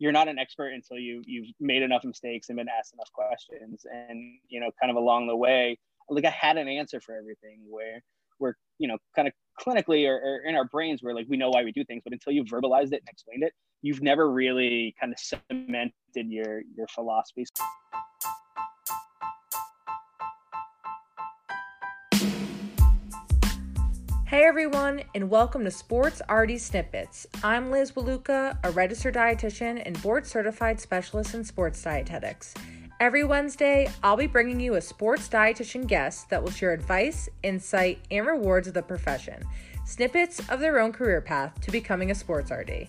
you're not an expert until you've made enough mistakes and been asked enough questions. And, you know, kind of along the way, like I had an answer for everything, where we're, you know, kind of clinically or in our brains, we're like, we know why we do things, but until you've verbalized it and explained it, you've never really kind of cemented your philosophies. Hey everyone, and welcome to Sports RD Snippets. I'm Liz Waluka, a registered dietitian and board-certified specialist in sports dietetics. Every Wednesday, I'll be bringing you a sports dietitian guest that will share advice, insight, and rewards of the profession, snippets of their own career path to becoming a sports RD.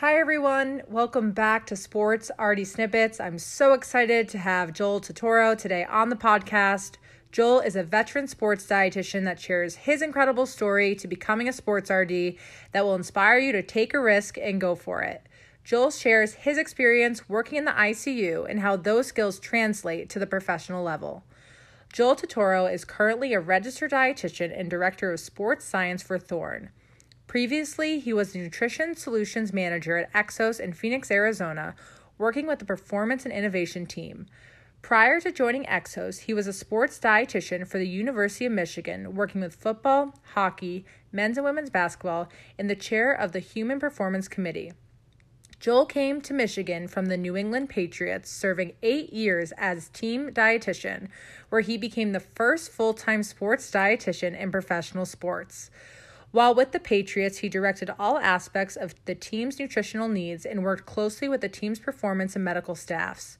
Hi everyone, welcome back to Sports RD Snippets. I'm so excited to have Joel Totoro today on the podcast. Joel is a veteran sports dietitian that shares his incredible story to becoming a sports RD that will inspire you to take a risk and go for it. Joel shares his experience working in the ICU and how those skills translate to the professional level. Joel Totoro is currently a registered dietitian and director of sports science for Thorne. Previously, he was the Nutrition Solutions Manager at Exos in Phoenix, Arizona, working with the Performance and Innovation team. Prior to joining Exos, he was a sports dietitian for the University of Michigan, working with football, hockey, men's and women's basketball, and the chair of the Human Performance Committee. Joel came to Michigan from the New England Patriots, serving 8 years as team dietitian, where he became the first full-time sports dietitian in professional sports. While with the Patriots, he directed all aspects of the team's nutritional needs and worked closely with the team's performance and medical staffs.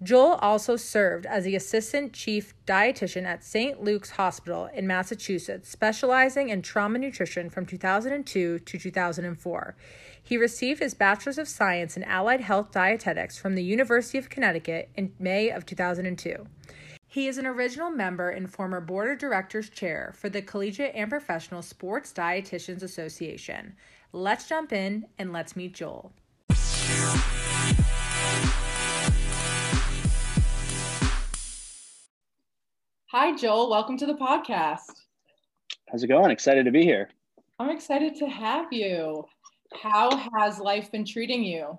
Joel also served as the assistant chief dietitian at St. Luke's Hospital in Massachusetts, specializing in trauma nutrition from 2002 to 2004. He received his Bachelor's of Science in Allied Health Dietetics from the University of Connecticut in May of 2002. He is an original member and former Board of Directors Chair for the Collegiate and Professional Sports Dietitians Association. Let's jump in and let's meet Joel. Hi, Joel. Welcome to the podcast. How's it going? Excited to be here. I'm excited to have you. How has life been treating you?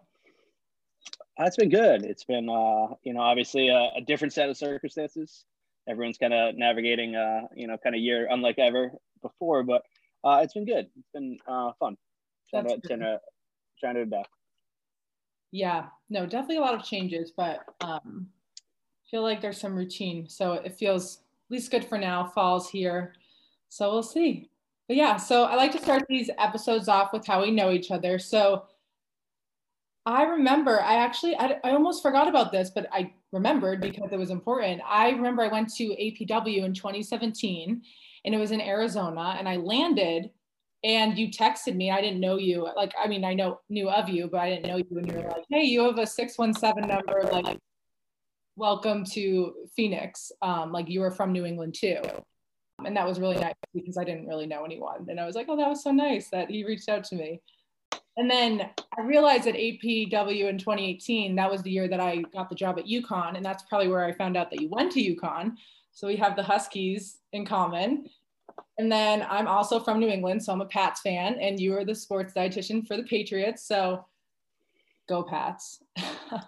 It's been good. It's been, you know, obviously a different set of circumstances. Everyone's kind of navigating, you know, kind of year unlike ever before, but it's been good. It's been fun. Trying to adapt. Yeah, no, definitely a lot of changes, but I feel like there's some routine. So it feels at least good for now. Fall's here. So we'll see. But yeah, so I like to start these episodes off with how we know each other. So I remember, I almost forgot about this, but I remembered because it was important. I remember I went to APW in 2017 and it was in Arizona, and I landed and you texted me. I didn't know you. Like, I mean, I knew of you, but I didn't know you. And you were like, hey, you have a 617 number, like, welcome to Phoenix. Like you were from New England too. And that was really nice because I didn't really know anyone. And I was like, oh, that was so nice that he reached out to me. And then I realized that APW in 2018, that was the year that I got the job at UConn. And that's probably where I found out that you went to UConn. So we have the Huskies in common. And then I'm also from New England, so I'm a Pats fan. And you were the sports dietitian for the Patriots. So go Pats.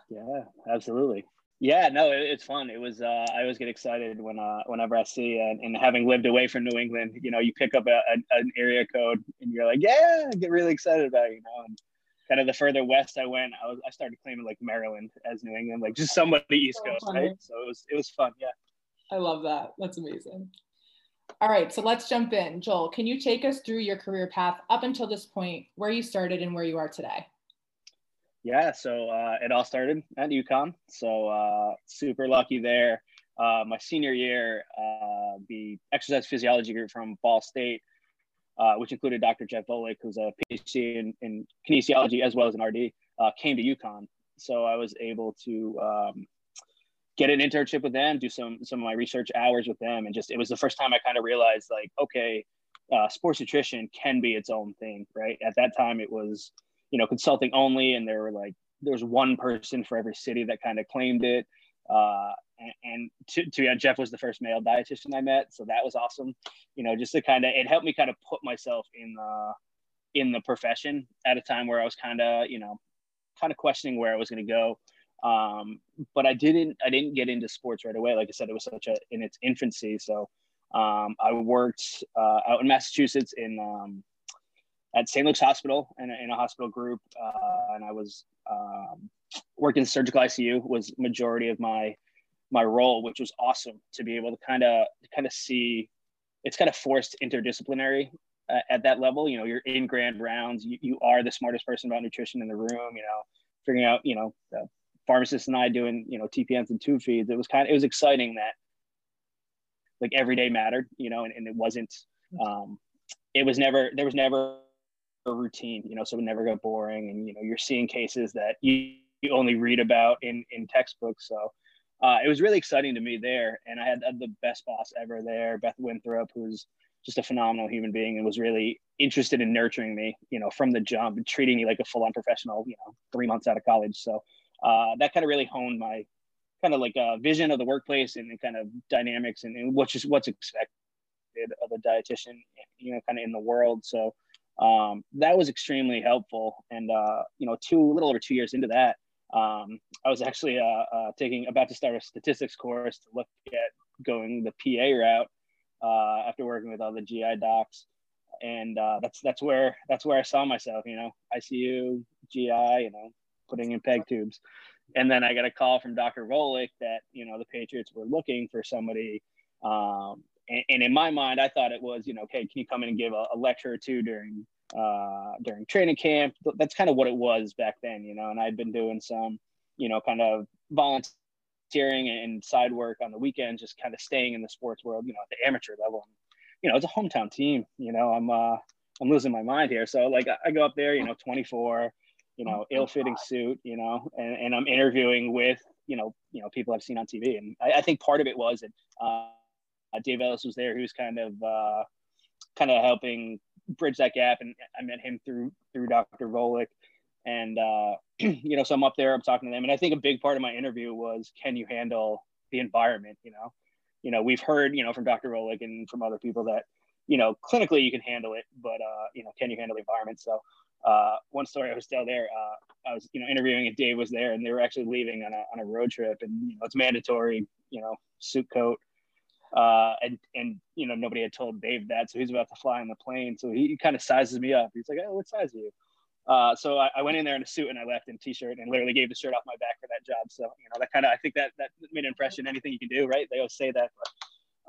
Yeah, absolutely. Yeah, no, it's fun. It was, I always get excited whenever I see, and having lived away from New England, you know, you pick up an area code and you're like, yeah, I get really excited about it, you know. And kind of the further west I went, I started claiming like Maryland as New England, like just somebody East Coast, right? So it was fun. Yeah. I love that. That's amazing. All right. So let's jump in. Joel, can you take us through your career path up until this point, where you started and where you are today? Yeah, so it all started at UConn. So super lucky there. My senior year, the exercise physiology group from Ball State, which included Dr. Jeff Bolick, who's a PhD in kinesiology as well as an RD, came to UConn. So I was able to get an internship with them, do some of my research hours with them, and just it was the first time I kind of realized like, okay, sports nutrition can be its own thing, right? At that time, it was, you know, consulting only, and there was one person for every city that kind of claimed it. And Jeff was the first male dietitian I met, so that was awesome. You know, just to kind of, it helped me kind of put myself in the in the profession at a time where I was kind of questioning where I was going to go. But I didn't get into sports right away. Like I said, it was in its infancy. So I worked out in Massachusetts at St. Luke's Hospital in a hospital group. And I was working in surgical ICU was majority of my role, which was awesome to be able to kind of see. It's kind of forced interdisciplinary at that level. You know, you're in grand rounds. You are the smartest person about nutrition in the room. You know, figuring out, you know, the pharmacist and I doing, you know, TPNs and tube feeds. It was exciting that like every day mattered, you know, and it wasn't, there was never a routine, you know, so it never got boring. And, you know, you're seeing cases that you only read about in textbooks. So it was really exciting to me there. And I had the best boss ever there, Beth Winthrop, who's just a phenomenal human being and was really interested in nurturing me, you know, from the jump and treating me like a full-on professional, you know, 3 months out of college. So that kind of really honed my kind of like a vision of the workplace and kind of dynamics and what's expected of a dietitian, you know, kind of in the world. So that was extremely helpful. And, you know, a little over 2 years into that, I was actually about to start a statistics course to look at going the PA route after working with all the GI docs, and that's where I saw myself. You know, ICU, GI, you know, putting in PEG tubes, and then I got a call from Dr. Volek that, you know, the Patriots were looking for somebody, and in my mind, I thought it was, you know, okay, can you come in and give a lecture or two during training camp? That's kind of what it was back then, you know. And I'd been doing some, you know, kind of volunteering and side work on the weekends, just kind of staying in the sports world, you know, at the amateur level. And, you know, it's a hometown team, you know, I'm losing my mind here. So like I go up there, you know, 24, you know, ill-fitting suit, you know, and I'm interviewing with, you know, people I've seen on TV. And I think part of it was that Dave Ellis was there, who was kind of helping bridge that gap, and I met him through Dr. Volek, and you know, so I'm up there, I'm talking to them, and I think a big part of my interview was, can you handle the environment? You know, we've heard, you know, from Dr. Volek and from other people that, you know, clinically you can handle it, but you know, can you handle the environment? So one story I was still there, I was, you know, interviewing, and Dave was there, and they were actually leaving on a road trip, and you know, it's mandatory, you know, suit, coat. And you know, nobody had told Dave that, so he's about to fly on the plane. So he kind of sizes me up. He's like, "Oh, what size are you?" So I went in there in a suit, and I left in a t-shirt, and literally gave the shirt off my back for that job. So you know, that kind of, I think that made an impression. Anything you can do, right? They always say that.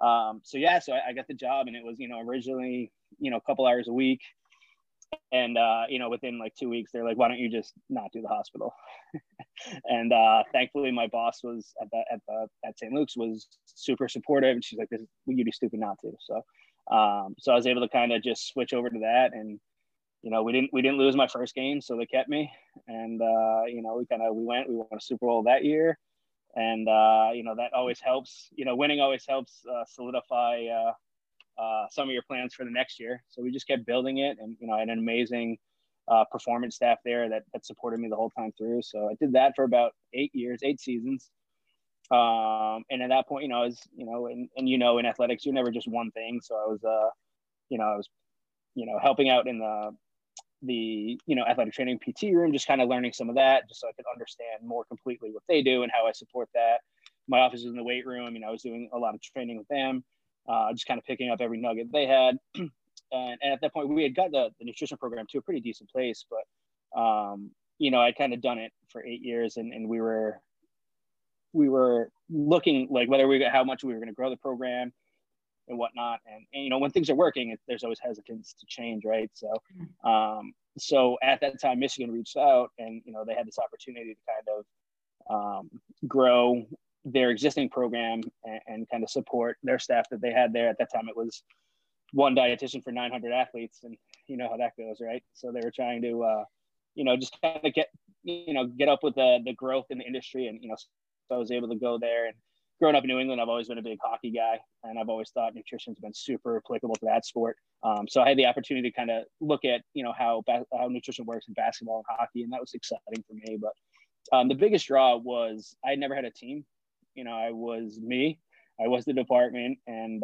But, so yeah, so I got the job, and it was, you know, originally, you know, a couple hours a week, and you know, within like 2 weeks, they're like, "Why don't you just not do the hospital?" And thankfully, my boss was at St. Luke's was super supportive, and she's like, "You'd be stupid not to." So, so I was able to kind of just switch over to that, and you know, we didn't lose my first game, so they kept me, and you know, we won a Super Bowl that year, and you know, that always helps. You know, winning always helps solidify some of your plans for the next year. So we just kept building it, and you know, I had an amazing performance staff there that supported me the whole time through. So I did that for about 8 years, 8 seasons. And at that point, you know, I was, you know, and you know, in athletics, you're never just one thing. So I was, you know, helping out in the, you know, athletic training PT room, just kind of learning some of that, just so I could understand more completely what they do and how I support that. My office was in the weight room, you know, I was doing a lot of training with them, just kind of picking up every nugget they had. And at that point, we had got the nutrition program to a pretty decent place, but, you know, I'd kind of done it for 8 years, and we were looking like how much we were going to grow the program and whatnot. And you know, when things are working, there's always hesitance to change, right? So, so at that time, Michigan reached out, and, you know, they had this opportunity to kind of grow their existing program and kind of support their staff that they had there. At that time, it was one dietitian for 900 athletes, and you know how that goes, right? So they were trying to, you know, just kind of get up with the growth in the industry, and you know, so I was able to go there. And growing up in New England, I've always been a big hockey guy, and I've always thought nutrition's been super applicable to that sport. So I had the opportunity to kind of look at, you know, how nutrition works in basketball and hockey, and that was exciting for me. But the biggest draw was I never had a team. You know, I was me. I was the department, and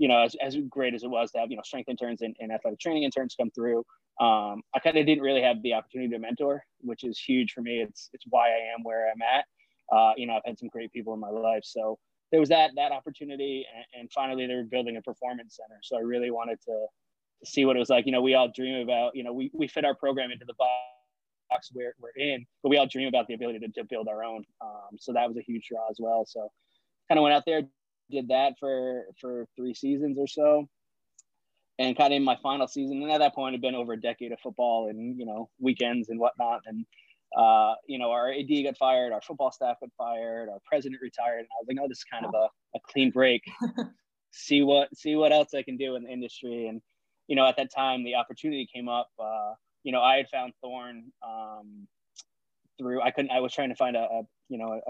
you know, as great as it was to have, you know, strength interns and athletic training interns come through, I kind of didn't really have the opportunity to mentor, which is huge for me. It's why I am where I'm at. You know, I've had some great people in my life. So there was that opportunity. And finally, they were building a performance center. So I really wanted to see what it was like. You know, we all dream about, you know, we fit our program into the box where we're in, but we all dream about the ability to build our own. So that was a huge draw as well. So kind of went out there, did that for 3 seasons or so. And kind of in my final season, and at that point, it'd been over a decade of football and, you know, weekends and whatnot. And, you know, our AD got fired, our football staff got fired, our president retired. And I was like, oh, this is kind of a clean break. see what else I can do in the industry. And, you know, at that time, the opportunity came up. You know, I had found Thorne through, I was trying to find a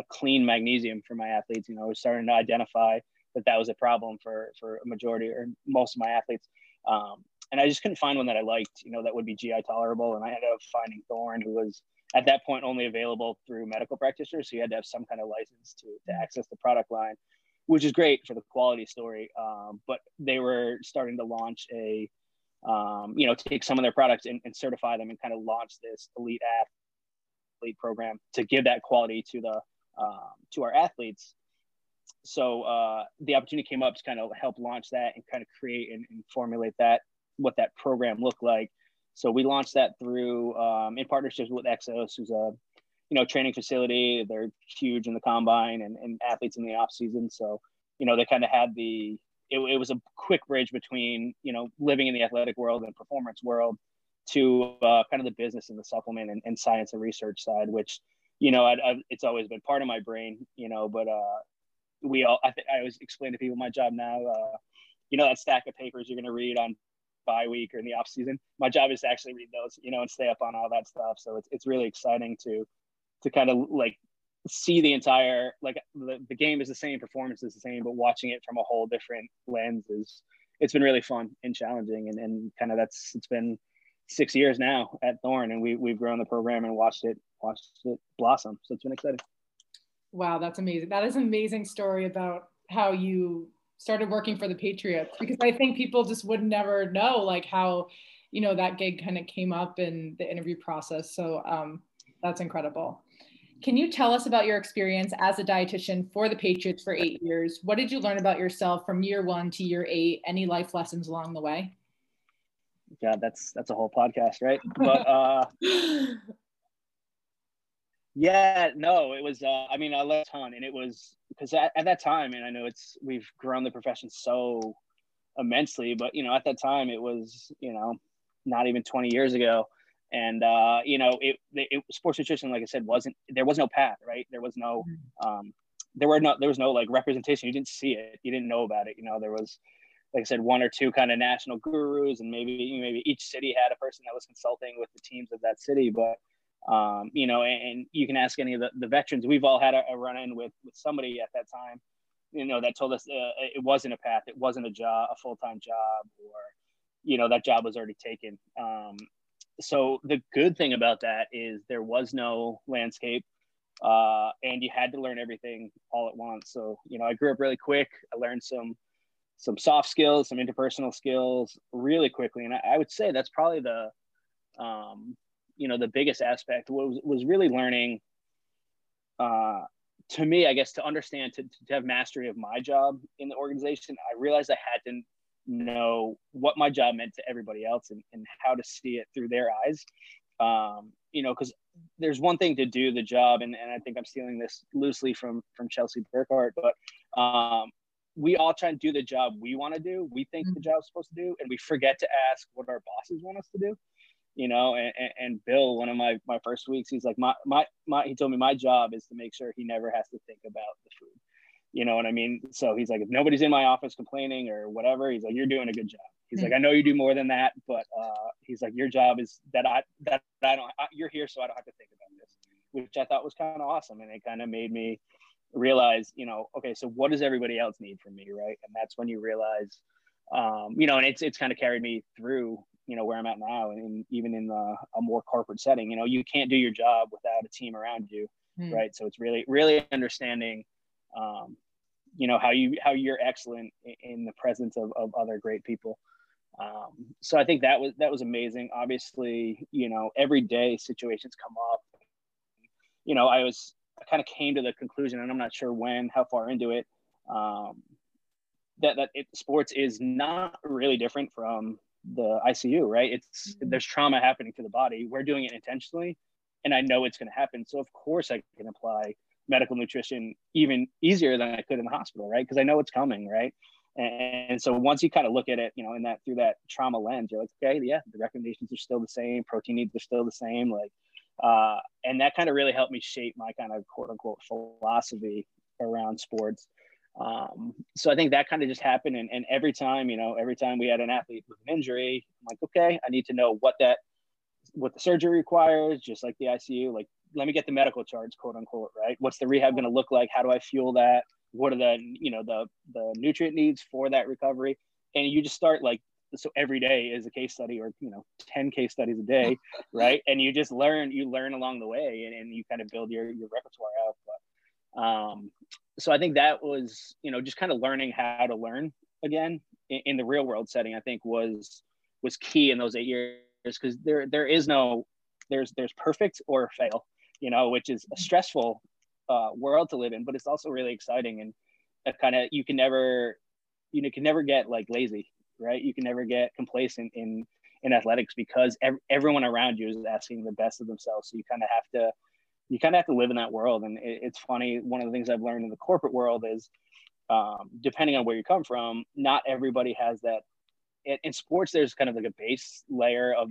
clean magnesium for my athletes. You know, I was starting to identify that was a problem for a majority or most of my athletes. And I just couldn't find one that I liked, you know, that would be GI tolerable. And I ended up finding Thorne, who was at that point only available through medical practitioners. So you had to have some kind of license to access the product line, which is great for the quality story. But they were starting to launch you know, take some of their products and certify them and kind of launch this elite athlete program to give that quality to our athletes. So the opportunity came up to kind of help launch that and kind of create and formulate that, what that program looked like. So we launched that through, in partnerships with Exos, who's a, you know, training facility. They're huge in the combine and athletes in the off season. So, you know, they kind of had it was a quick bridge between, you know, living in the athletic world and performance world to kind of the business and the supplement and science and research side, which, you know, it's always been part of my brain, you know, but, I always explain to people my job now, you know, that stack of papers you're going to read on bye week or in the off season, my job is to actually read those, you know, and stay up on all that stuff. So it's really exciting to kind of like see the entire, like the game is the same, performance is the same, but watching it from a whole different lens it's been really fun and challenging. And kind of it's been 6 years now at Thorne, and we've grown the program and watched it blossom. So it's been exciting. Wow, that's amazing. That is an amazing story about how you started working for the Patriots, because I think people just would never know like how, you know, that gig kind of came up in the interview process. So that's incredible. Can you tell us about your experience as a dietitian for the Patriots for 8 years? What did you learn about yourself from year 1 to year 8? Any life lessons along the way? Yeah, that's a whole podcast, right? But yeah, no, it was, I mean, I learned a ton, and it was because at that time, and I know we've grown the profession so immensely, but, you know, at that time it was, you know, not even 20 years ago. And, you know, it sports nutrition, like I said, there was no path, right? There was no, there was no like representation. You didn't see it. You didn't know about it. You know, there was, like I said, 1 or 2 kind of national gurus, and maybe each city had a person that was consulting with the teams of that city. But you know, and you can ask any of the veterans. We've all had a run-in with somebody at that time, you know, that told us it wasn't a path, it wasn't a job, a full-time job, or, you know, that job was already taken. So the good thing about that is there was no landscape, and you had to learn everything all at once. So, you know, I grew up really quick. I learned some soft skills, some interpersonal skills really quickly. And I would say that's probably you know, the biggest aspect was really learning, to me, I guess, to understand, to have mastery of my job in the organization. I realized I had to know what my job meant to everybody else and how to see it through their eyes. You know, because there's one thing to do the job, and I think I'm stealing this loosely from Chelsea Burkhart, but we all try and do the job we want to do, we think the job's supposed to do, and we forget to ask what our bosses want us to do. You know, and Bill, one of my first weeks, he's like, he told me my job is to make sure he never has to think about the food. You know what I mean? So he's like, if nobody's in my office complaining or whatever, he's like, you're doing a good job. He's like, I know you do more than that, but he's like, your job is you're here, so I don't have to think about this, which I thought was kind of awesome. And it kind of made me realize, you know, okay, so what does everybody else need from me, right? And that's when you realize, you know, and it's kind of carried me through, you know, where I'm at now, and even in a more corporate setting. You know, you can't do your job without a team around you, right? So it's really, really understanding, you know, how you're excellent in the presence of other great people. So I think that was amazing. Obviously, you know, every day situations come up. You know, I kind of came to the conclusion, and I'm not sure how far into it, sports is not really different from the ICU, right? There's trauma happening to the body. We're doing it intentionally, and I know it's going to happen. So of course I can apply medical nutrition even easier than I could in the hospital, right? Because I know it's coming, right? And so once you kind of look at it, you know, through that trauma lens, you're like, okay, yeah, the recommendations are still the same, protein needs are still the same, like, and that kind of really helped me shape my kind of quote unquote philosophy around sports. So I think that kind of just happened. And every time we had an athlete with an injury, I'm like, okay, I need to know what the surgery requires, just like the ICU, like, let me get the medical charts, quote unquote, right? What's the rehab going to look like? How do I fuel that? What are the nutrient needs for that recovery? And you just start so every day is a case study, or, you know, 10 case studies a day, right? And you just learn along the way, and you kind of build your repertoire out. But, so I think that was, you know, just kind of learning how to learn again in the real world setting, I think was key in those 8 years, because there's perfect or fail, you know, which is a stressful world to live in, but it's also really exciting. And kind of, you can never get like lazy, right? You can never get complacent in athletics, because everyone around you is asking the best of themselves. So you kind of have to live in that world. And it's funny. One of the things I've learned in the corporate world is, depending on where you come from, not everybody has that. In sports, there's kind of like a base layer of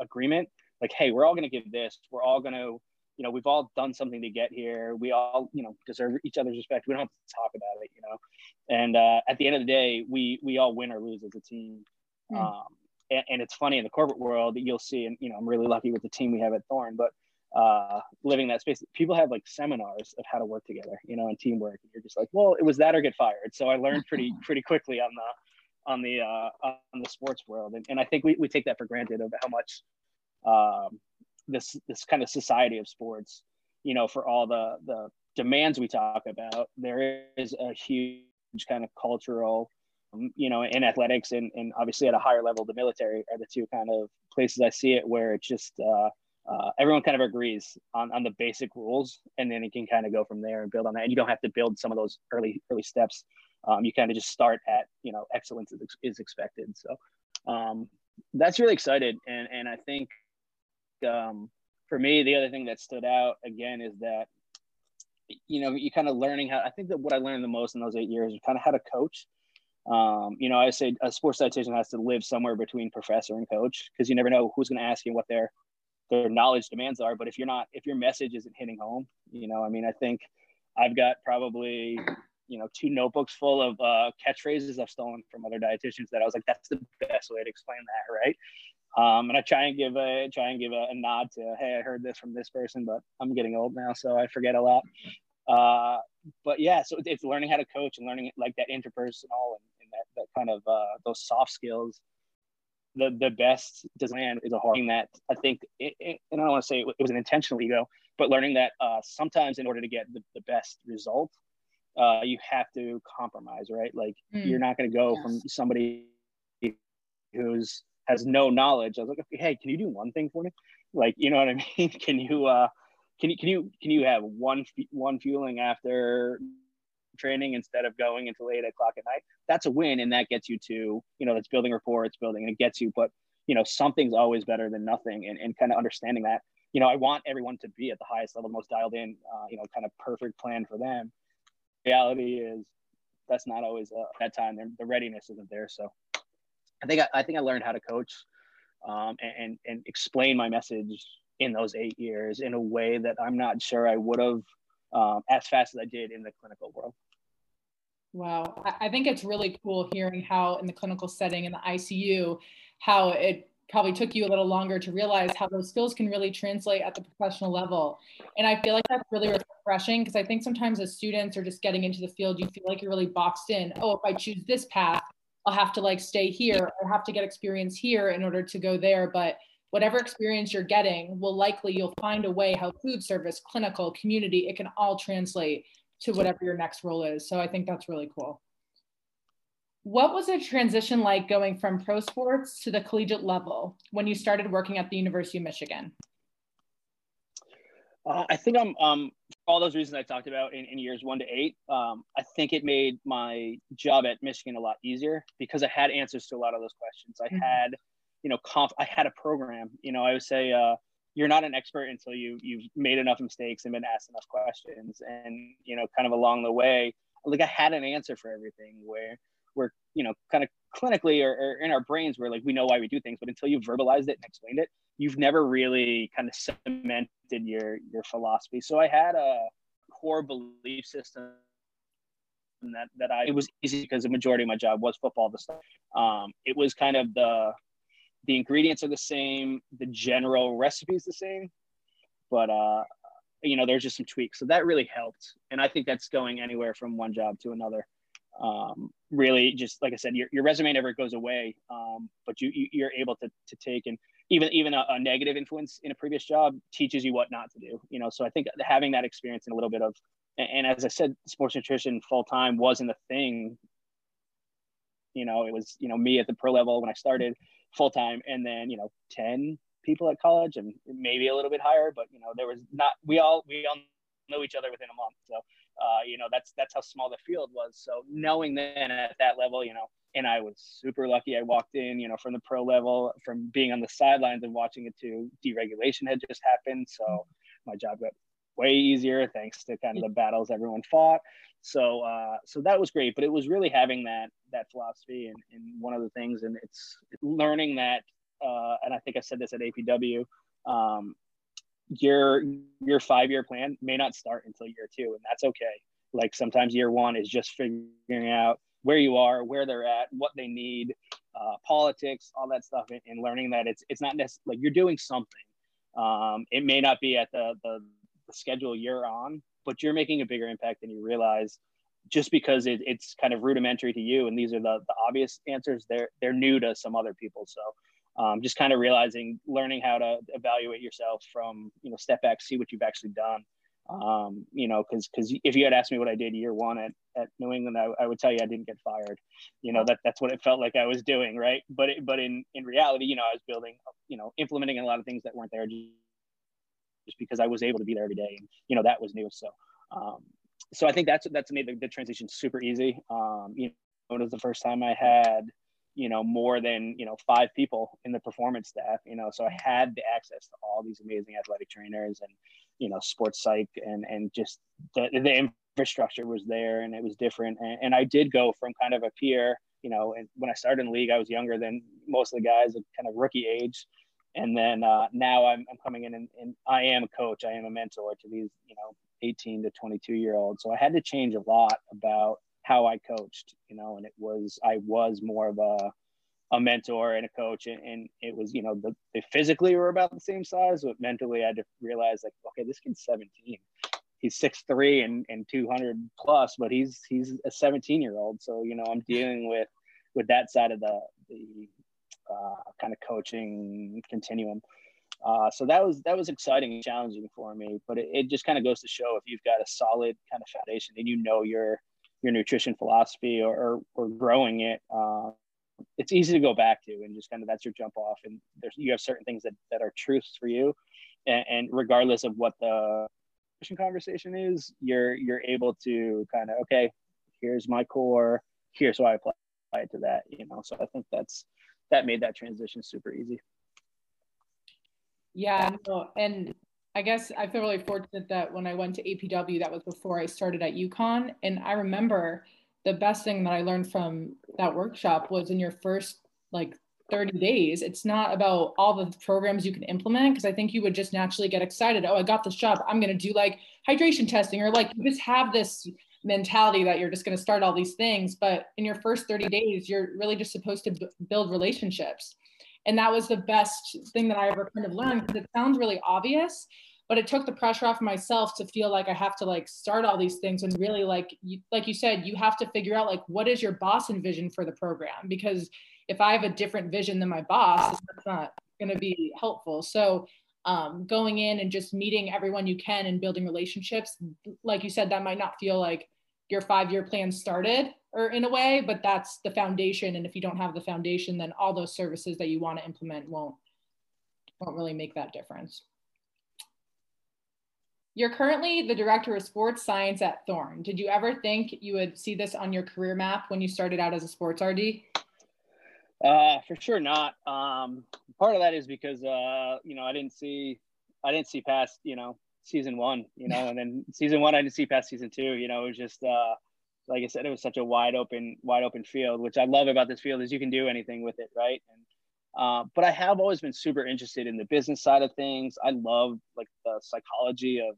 agreement. Like, hey, we're all going to give this. We're all going to, you know, we've all done something to get here. We all, you know, deserve each other's respect. We don't have to talk about it, you know. And at the end of the day, we all win or lose as a team. Mm. And it's funny, in the corporate world, you'll see, and, you know, I'm really lucky with the team we have at Thorne, but living that space, people have like seminars of how to work together, you know, and teamwork. And you're just like, well, it was that or get fired. So I learned pretty quickly on the sports world. And I think we take that for granted of how much this kind of society of sports, you know, for all the demands we talk about, there is a huge kind of cultural, you know, in athletics and obviously at a higher level, the military are the two kind of places I see it, where it's just everyone kind of agrees on the basic rules, and then it can kind of go from there and build on that. And you don't have to build some of those early steps. You kind of just start at, you know, excellence is expected. So that's really exciting. And I think, for me, the other thing that stood out again is that, you know, you kind of learning how, I think that what I learned the most in those 8 years is kind of how to coach. You know, I say a sports dietitian has to live somewhere between professor and coach, because you never know who's going to ask you what their knowledge demands are. But if your message isn't hitting home, you know, I mean, I think I've got probably, you know, 2 notebooks full of catchphrases I've stolen from other dietitians that I was like, that's the best way to explain that, right? And I try and give a nod to, hey, I heard this from this person, but I'm getting old now, so I forget a lot. But yeah, so it's learning how to coach and learning like that interpersonal and that kind of those soft skills. The best design is a hard thing that I think, and I don't want to say it was an intentional ego, but learning that sometimes in order to get the best result, you have to compromise, right? Like you're not going to go from somebody who's has no knowledge. I was like, okay, hey, can you do one thing for me? Like, you know what I mean? Can you have one fueling after training instead of going until 8 o'clock at night? That's a win, and that gets you to, you know, that's building rapport, it's building, and it gets you. But, you know, something's always better than nothing, and kind of understanding that, you know, I want everyone to be at the highest level, most dialed in, you know, kind of perfect plan for them. Reality is that's not always that time. The readiness isn't there. So I think I learned how to coach and explain my message in those 8 years in a way that I'm not sure I would have as fast as I did in the clinical world. Wow. I think it's really cool hearing how in the clinical setting, in the ICU, how it probably took you a little longer to realize how those skills can really translate at the professional level. And I feel like that's really refreshing, because I think sometimes as students are just getting into the field, you feel like you're really boxed in. Oh, if I choose this path, I'll have to like stay here, or have to get experience here in order to go there. But whatever experience you're getting will likely, you'll find a way how food service, clinical, community, it can all translate to whatever your next role is. So I think that's really cool. What was the transition like going from pro sports to the collegiate level when you started working at the University of Michigan? I think I'm, for all those reasons I talked about in years 1 to 8, I think it made my job at Michigan a lot easier because I had answers to a lot of those questions. I had, I had a program. You know, I would say, you're not an expert until you've made enough mistakes and been asked enough questions. And, you know, kind of along the way, like I had an answer for everything where we're, you know, kind of clinically or in our brains, we're like, we know why we do things, but until you've verbalized it and explained it, you've never really kind of cemented your philosophy. So I had a core belief system that it was easy because the majority of my job was football. It was kind of the ingredients are the same, the general recipe is the same, but you know, there's just some tweaks. So that really helped. And I think that's going anywhere from one job to another. Really just, like I said, your resume never goes away, but you're able to take, and even a negative influence in a previous job teaches you what not to do, you know? So I think having that experience and a little bit of, and as I said, sports nutrition full-time wasn't a thing, you know, it was, you know, me at the pro level when I started full-time, and then, you know, 10 people at college and maybe a little bit higher, but you know, there was not, we all know each other within a month. So, you know, that's how small the field was. So knowing then at that level, you know, and I was super lucky. I walked in, you know, from the pro level, from being on the sidelines and watching it to deregulation had just happened. So my job got way easier thanks to kind of the battles everyone fought. So, so that was great, but it was really having that philosophy and one of the things, and it's learning that, and I think I said this at APW, your 5-year plan may not start until year 2, and that's okay. Like sometimes year 1 is just figuring out where you are, where they're at, what they need, politics, all that stuff, and learning that it's not necessarily like you're doing something. It may not be at the schedule you're on, but you're making a bigger impact than you realize just because it's kind of rudimentary to you. And these are the obvious answers. They're new to some other people. So just kind of realizing, learning how to evaluate yourself from, you know, step back, see what you've actually done. You know, because if you had asked me what I did year 1 at New England, I would tell you I didn't get fired. You know, that's what it felt like I was doing, right? But in reality, you know, I was building, you know, implementing a lot of things that weren't there just because I was able to be there every day. And, you know, that was new. So, so I think that's made the transition super easy. You know, it was the first time I had, you know, more than, you know, 5 people in the performance staff, you know, so I had the access to all these amazing athletic trainers and, you know, sports psych and just the infrastructure was there and it was different. And I did go from kind of a peer, you know, and when I started in the league, I was younger than most of the guys at kind of rookie age. And then now I'm coming in and I am a coach. I am a mentor to these, you know, 18 to 22 year olds. So I had to change a lot about how I coached, you know, and I was more of a mentor and a coach, and it was, you know, they physically were about the same size, but mentally I had to realize, like, okay, this kid's 17, he's 6'3" and 200 plus, but he's a 17-year-old. So, you know, I'm dealing with that side of the kind of coaching continuum. So that was exciting and challenging for me, but it just kind of goes to show if you've got a solid kind of foundation and you know your nutrition philosophy or growing it, it's easy to go back to and just kind of that's your jump off. And you have certain things that are truths for you, and regardless of what the conversation is, you're able to kind of, okay, here's my core, here's why I apply it to that, you know. So I think that made that transition super easy. Yeah, no, and I guess I feel really fortunate that when I went to APW, that was before I started at UConn. And I remember the best thing that I learned from that workshop was in your first like 30 days, it's not about all the programs you can implement, because I think you would just naturally get excited. Oh, I got this job. I'm going to do like hydration testing, or like you just have this mentality that you're just going to start all these things. But in your first 30 days, you're really just supposed to build relationships. And that was the best thing that I ever kind of learned, because it sounds really obvious, but it took the pressure off myself to feel like I have to like start all these things, and really like you said, you have to figure out like what is your Boston vision for the program, because if I have a different vision than my boss, that's not going to be helpful. So going in and just meeting everyone you can and building relationships, like you said, that might not feel like your 5-year plan started, or in a way, but that's the foundation. And if you don't have the foundation, then all those services that you want to implement won't really make that difference. You're currently the director of sports science at Thorne. Did you ever think you would see this on your career map when you started out as a sports RD? For sure not. Part of that is because, you know, I didn't see past, you know, season one, you know, and then season one, I didn't see past season two, you know. It was just, like I said, it was such a wide open field, which I love about this field is you can do anything with it. Right. And, but I have always been super interested in the business side of things. I love like the psychology of,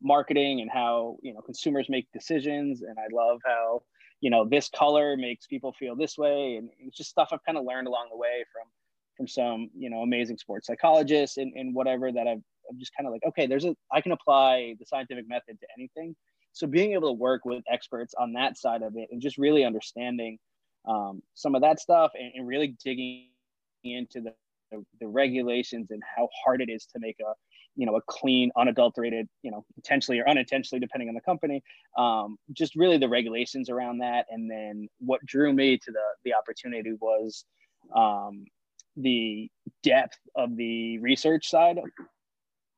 marketing and how, you know, consumers make decisions. And I love how, you know, this color makes people feel this way. And it's just stuff I've kind of learned along the way from some, you know, amazing sports psychologists and whatever that I'm just kind of like, okay, I can apply the scientific method to anything. So being able to work with experts on that side of it and just really understanding some of that stuff and really digging into the regulations and how hard it is to make a, you know, a clean, unadulterated, you know, intentionally or unintentionally, depending on the company, just really the regulations around that. And then what drew me to the opportunity was the depth of the research side of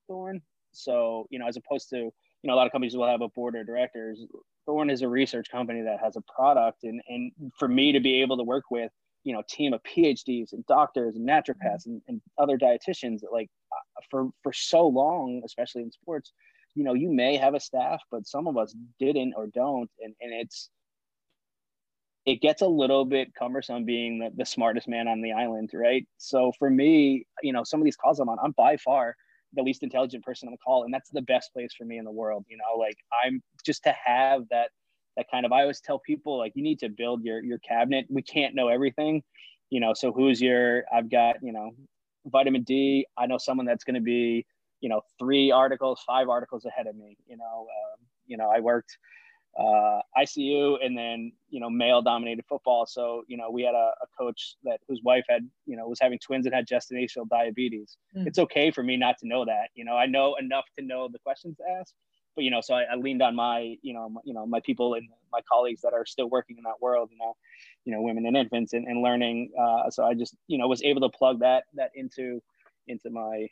Thorne. So, you know, as opposed to, you know, a lot of companies will have a board of directors. Thorne is a research company that has a product. And for me to be able to work with, you know, team of PhDs and doctors and naturopaths and other dietitians that, like, for so long, especially in sports, you know, you may have a staff, but some of us didn't or don't. And it gets a little bit cumbersome being the smartest man on the island, right? So for me, you know, some of these calls I'm on, I'm by far the least intelligent person on the call. And that's the best place for me in the world. You know, like, I'm just to have that kind of, I always tell people, like, you need to build your cabinet. We can't know everything, you know, so I've got, you know, vitamin D. I know someone that's going to be, you know, 3 articles, 5 articles ahead of me, you know, I worked ICU and then, you know, male dominated football. So, you know, we had a coach whose wife had, you know, was having twins and had gestational diabetes. It's okay for me not to know that, you know. I know enough to know the questions to ask. But, you know, so I leaned on my people and my colleagues that are still working in that world, you know, women and infants and learning. So I just, you know, was able to plug that into my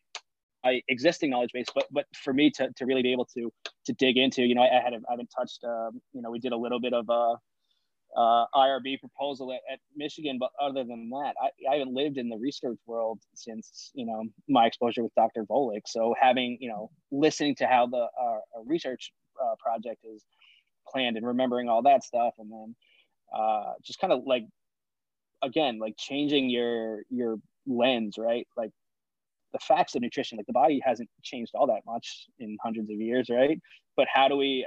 existing knowledge base. But for me to really be able to dig into, you know, I haven't touched, you know, we did a little bit of IRB proposal at Michigan, but other than that, I haven't lived in the research world since, you know, my exposure with Dr. Volek. So having, you know, listening to how the research project is planned and remembering all that stuff, and then just kind of like, again, like changing your lens, right? Like the facts of nutrition, like the body hasn't changed all that much in hundreds of years, right? But how do we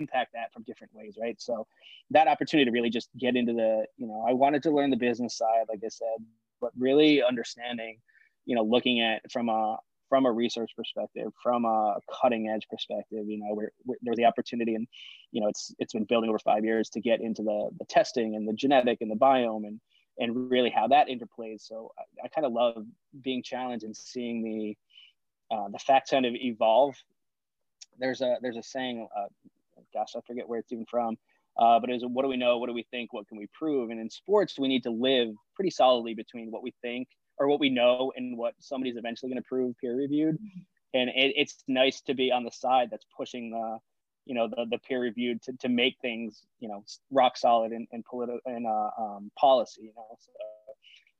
impact that from different ways, right? So that opportunity to really just get into the, you know, I wanted to learn the business side, like I said, but really understanding, you know, looking at from a research perspective, from a cutting edge perspective, you know, where there's the opportunity, and, you know, it's been building over 5 years to get into the testing and the genetic and the biome and really how that interplays. So I kind of love being challenged and seeing the facts kind of evolve. There's a saying, gosh, I forget where it's even from, but it was, what do we know? What do we think? What can we prove? And in sports, we need to live pretty solidly between what we think or what we know and what somebody's eventually going to prove peer reviewed. And it's nice to be on the side that's pushing the, you know, the peer reviewed to make things, you know, rock solid and political and policy, you know. So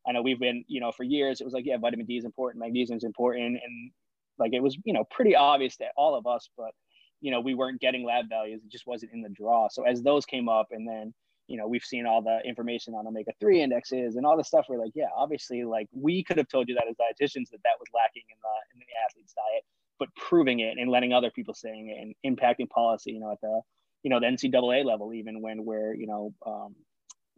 I know we've been, you know, for years, it was like, yeah, vitamin D is important, magnesium is important. And like, it was, you know, pretty obvious to all of us, but, you know, we weren't getting lab values. It just wasn't in the draw. So as those came up, and then, you know, we've seen all the information on omega-3 indexes and all the stuff, we're like, yeah, obviously, like, we could have told you that as dietitians that was lacking in the athlete's diet, but proving it and letting other people saying it and impacting policy, you know, at the, you know, the NCAA level, even when we're, you know,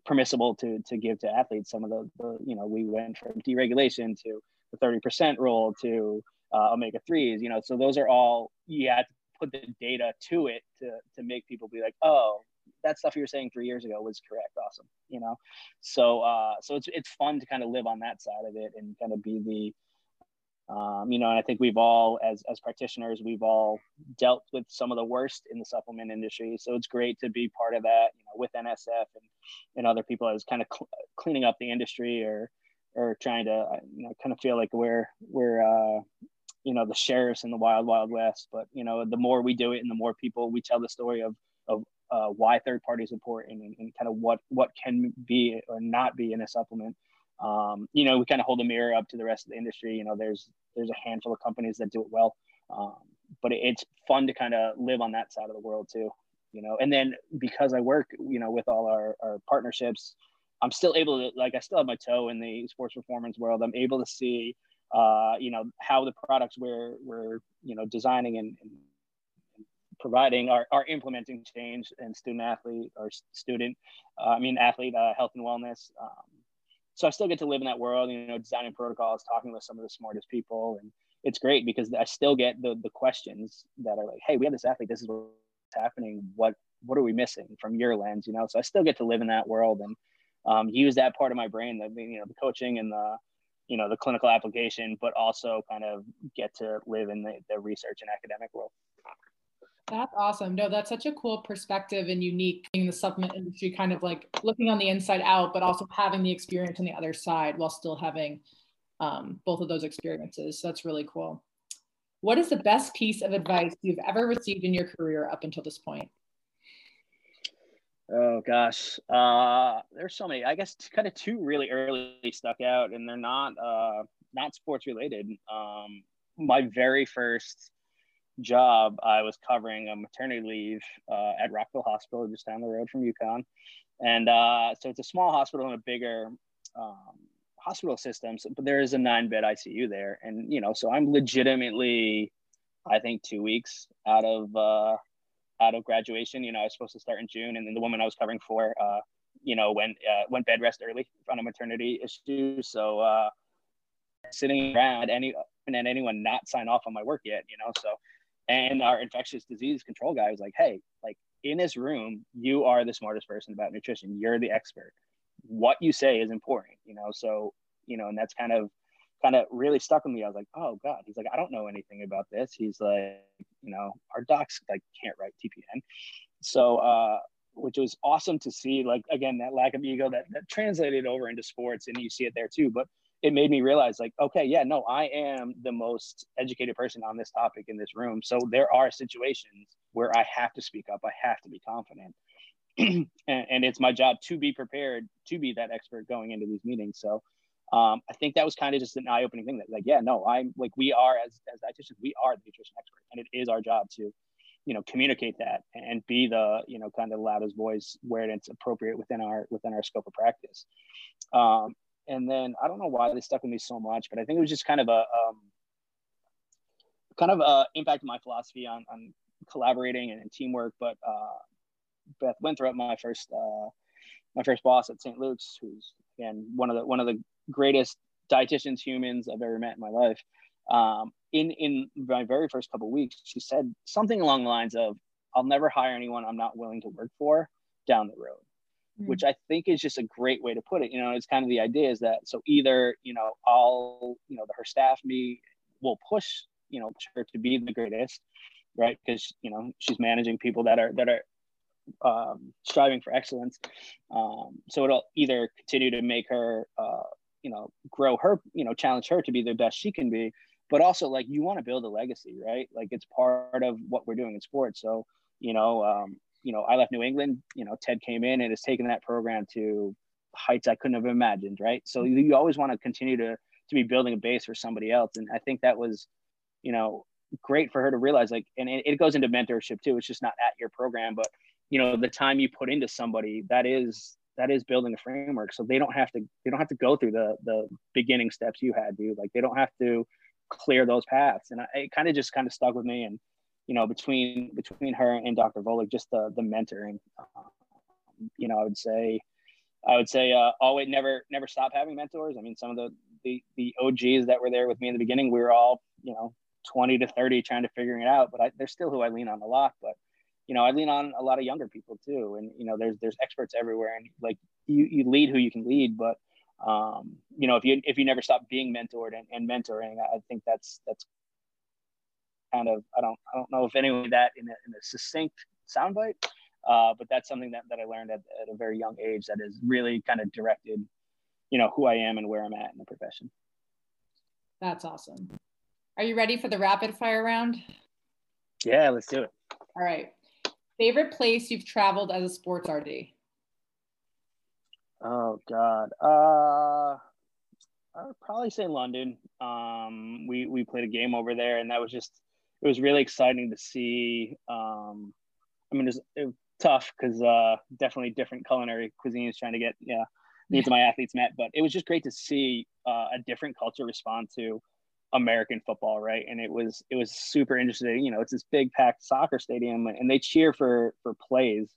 permissible to give to athletes some of the, you know, we went from deregulation to the 30% rule to omega-3s, you know. So those are all, you had to put the data to it to make people be like, oh, that stuff you were saying 3 years ago was correct. Awesome. You know? So, so it's fun to kind of live on that side of it and kind of be And I think we've all, as practitioners, we've all dealt with some of the worst in the supplement industry. So it's great to be part of that, with NSF and other people. I was kind of cleaning up the industry or trying to, kind of feel like we're the sheriffs in the wild west. But, the more we do it and the more people we tell the story of why third party is important and kind of what can be or not be in a supplement. We kind of hold a mirror up to the rest of the industry. There's a handful of companies that do it well, but it's fun to kind of live on that side of the world too, and then because I work, with all our partnerships, I'm still able to, I still have my toe in the sports performance world. I'm able to see, how the products we're designing and providing are implementing change in athlete health and wellness. So I still get to live in that world, designing protocols, talking with some of the smartest people. And it's great because I still get the questions that are like, hey, we have this athlete, this is what's happening. What are we missing from your lens? So I still get to live in that world and use that part of my brain, the coaching and the clinical application, but also kind of get to live in the research and academic world. That's awesome. No, that's such a cool perspective and unique in the supplement industry, kind of like looking on the inside out, but also having the experience on the other side while still having both of those experiences. So that's really cool. What is the best piece of advice you've ever received in your career up until this point? Oh gosh, there's so many. I guess kind of two really early stuck out, and they're not sports related. My very first job, I was covering a maternity leave at Rockville Hospital, just down the road from UConn, and so it's a small hospital in a bigger hospital system. So, but there is a 9-bed ICU there, and so I'm legitimately, I think, 2 weeks out of graduation. I was supposed to start in June, and then the woman I was covering for, went bed rest early on a maternity issue, so sitting around and anyone not sign off on my work yet, so. And our infectious disease control guy was like, hey, in this room, you are the smartest person about nutrition. You're the expert. What you say is important, so, and that's kind of really stuck with me. I was like, oh God, he's like, I don't know anything about this. He's like, our docs can't write TPN. So, which was awesome to see, again, that lack of ego that translated over into sports, and you see it there too, but it made me realize okay, yeah, no, I am the most educated person on this topic in this room. So there are situations where I have to speak up. I have to be confident. and it's my job to be prepared, to be that expert going into these meetings. So I think that was kind of just an eye-opening thing that yeah, no, I'm we are as dietitians, we are the nutrition expert, and it is our job to, communicate that and be the, kind of loudest voice where it's appropriate within our scope of practice. And then I don't know why they stuck with me so much, but I think it was just kind of a impact on my philosophy on collaborating and teamwork. But Beth Winthrop, my first boss at St. Luke's, who's again one of the greatest dietitians humans I've ever met in my life. In my very first couple of weeks, she said something along the lines of, "I'll never hire anyone I'm not willing to work for down the road." Which I think is just a great way to put it. It's kind of the idea is that, so either, I'll, her staff, me, will push, her to be the greatest, right? Because, she's managing people that are striving for excellence. So it'll either continue to make her, grow her, challenge her to be the best she can be, but also you want to build a legacy, right? It's part of what we're doing in sports. So, I left New England, Ted came in and has taken that program to heights I couldn't have imagined, right? So you always want to continue to be building a base for somebody else. And I think that was, great for her to realize, and it goes into mentorship too. It's just not at your program, but, the time you put into somebody, that is building a framework. So they don't have to go through the beginning steps you had, dude. They don't have to clear those paths. And it kind of stuck with me. And between her and Dr. Volek, just the mentoring, I would say, always never stop having mentors. I mean, some of the OGs that were there with me in the beginning, we were all, 20 to 30 trying to figuring it out, but they're still who I lean on a lot, but, I lean on a lot of younger people too. And, there's experts everywhere, and you lead who you can lead, but you know, if you never stop being mentored and mentoring, I think that's kind of, I don't know if anyone that in a succinct soundbite, but that's something that I learned at a very young age that is really kind of directed, you know, who I am and where I'm at in the profession. That's awesome. Are you ready for the rapid fire round? Yeah, let's do it. All right. Favorite place you've traveled as a sports RD? Oh God. I would probably say London. We played a game over there, and that was just, it was really exciting to see. I mean, it was tough because definitely different culinary cuisines trying to get needs of my athletes met, but it was just great to see a different culture respond to American football, right? And it was super interesting. You know, it's this big packed soccer stadium, and they cheer for plays,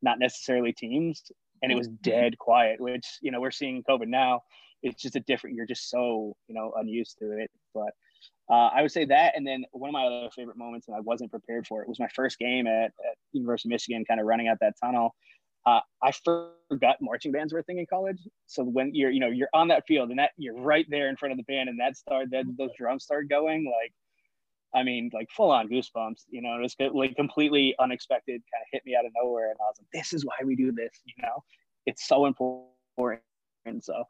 not necessarily teams. And it was dead quiet, which, you know, we're seeing COVID now. It's just a different, you're just so, you know, unused to it. But I would say that. And then one of my other favorite moments, and I wasn't prepared for it, was my first game at University of Michigan, kind of running out that tunnel. I forgot marching bands were a thing in college. So when you're on that field and that you're right there in front of the band, and those drums start going, like, I mean, like full on goosebumps, you know, it was like completely unexpected, kind of hit me out of nowhere. And I was like, this is why we do this, you know, it's so important. And so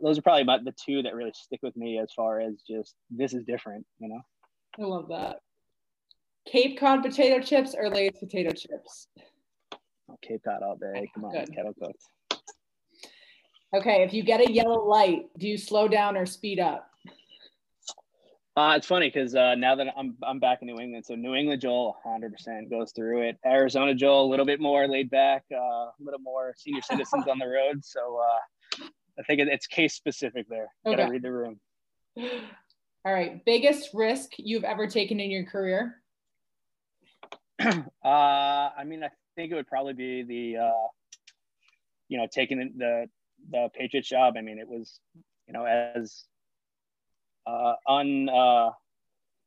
those are probably about the two that really stick with me as far as just, this is different, you know? I love that. Cape Cod potato chips or Lay's potato chips? Cape Cod all day. Come on, good. Kettle cooked. Okay, if you get a yellow light, do you slow down or speed up? It's funny because now that I'm back in New England, so New England Joel 100% goes through it. Arizona Joel a little bit more laid back, a little more senior citizens on the road. So I think it's case specific there. Okay. Gotta read the room. All right, biggest risk you've ever taken in your career? I mean, I think it would probably be the, you know, taking the Patriots job. I mean, it was, you know, as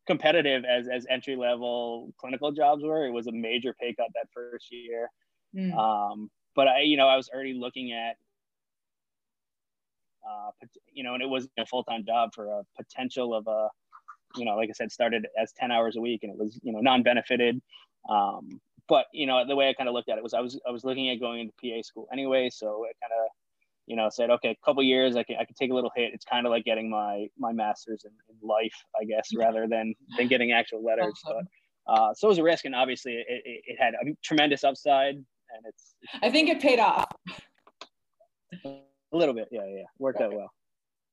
competitive as entry level clinical jobs were. It was a major pay cut that first year, but I was already looking at, you know, and it wasn't a full time job for a potential of a, you know, like I said, started as 10 hours a week, and it was, you know, non-benefited. But, you know, the way I kind of looked at it was I was looking at going into PA school anyway. So I kind of, you know, said, okay, a couple years, I could take a little hit. It's kind of like getting my master's in life, I guess, rather than getting actual letters. Awesome. But, so it was a risk. And obviously it had a tremendous upside. And I think it paid off. A little bit. Yeah. Worked out well.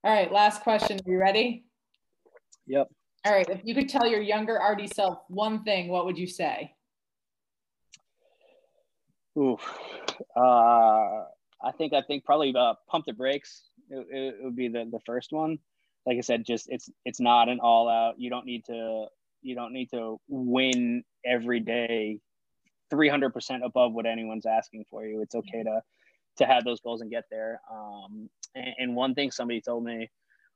All right. Last question. Are you ready? Yep. All right. If you could tell your younger RD self one thing, what would you say? Ooh, I think probably pump the brakes. It would be the first one. Like I said, just it's not an all out. You don't need to win every day, 300% above what anyone's asking for you. It's okay to have those goals and get there. And one thing somebody told me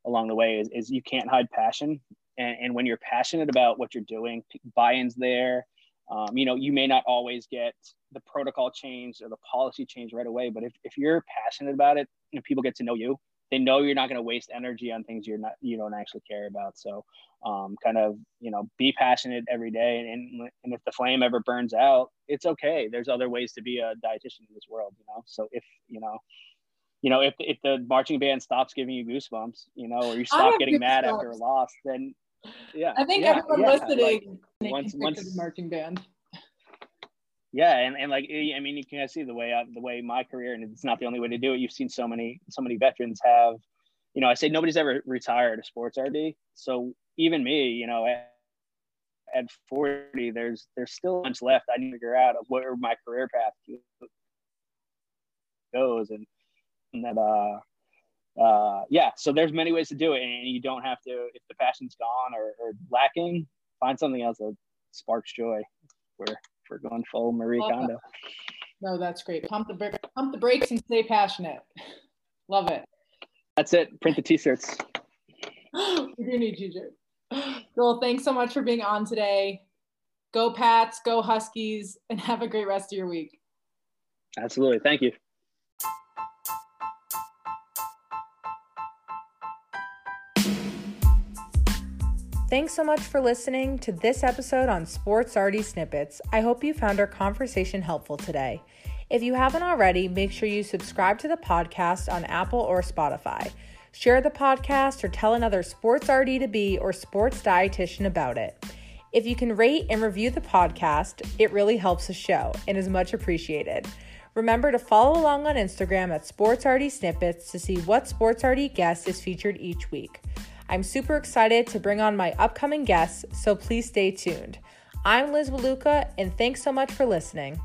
along the way is you can't hide passion. And when you're passionate about what you're doing, buy-in's there. You know, you may not always get the protocol change or the policy change right away, but if you're passionate about it and people get to know you, they know you're not going to waste energy on things you don't actually care about. So kind of, you know, be passionate every day. And if the flame ever burns out, it's okay. There's other ways to be a dietitian in this world, you know? So if, you know, if the marching band stops giving you goosebumps, you know, or you stop getting mad after a loss, then yeah, I think everyone listening like, once the marching band. Yeah, and like I mean, you can see the way my career, and it's not the only way to do it. You've seen so many veterans have, you know. I say nobody's ever retired a sports RD, so even me, you know, at 40, there's still much left. I need to figure out where my career path goes, and that. So there's many ways to do it, and you don't have to, if the passion's gone or lacking, find something else that sparks joy. We're going full Marie Kondo. No, that's great. Pump the brakes and stay passionate. Love it. That's it. Print the t-shirts. We do need t-shirts. Joel, thanks so much for being on today. Go Pats, go Huskies, and have a great rest of your week. Absolutely. Thank you. Thanks so much for listening to this episode on Sports RD Snippets. I hope you found our conversation helpful today. If you haven't already, make sure you subscribe to the podcast on Apple or Spotify. Share the podcast or tell another sports RD to be or sports dietitian about it. If you can rate and review the podcast, it really helps the show and is much appreciated. Remember to follow along on Instagram at Sports RD Snippets to see what Sports RD guest is featured each week. I'm super excited to bring on my upcoming guests, so please stay tuned. I'm Liz Waluka, and thanks so much for listening.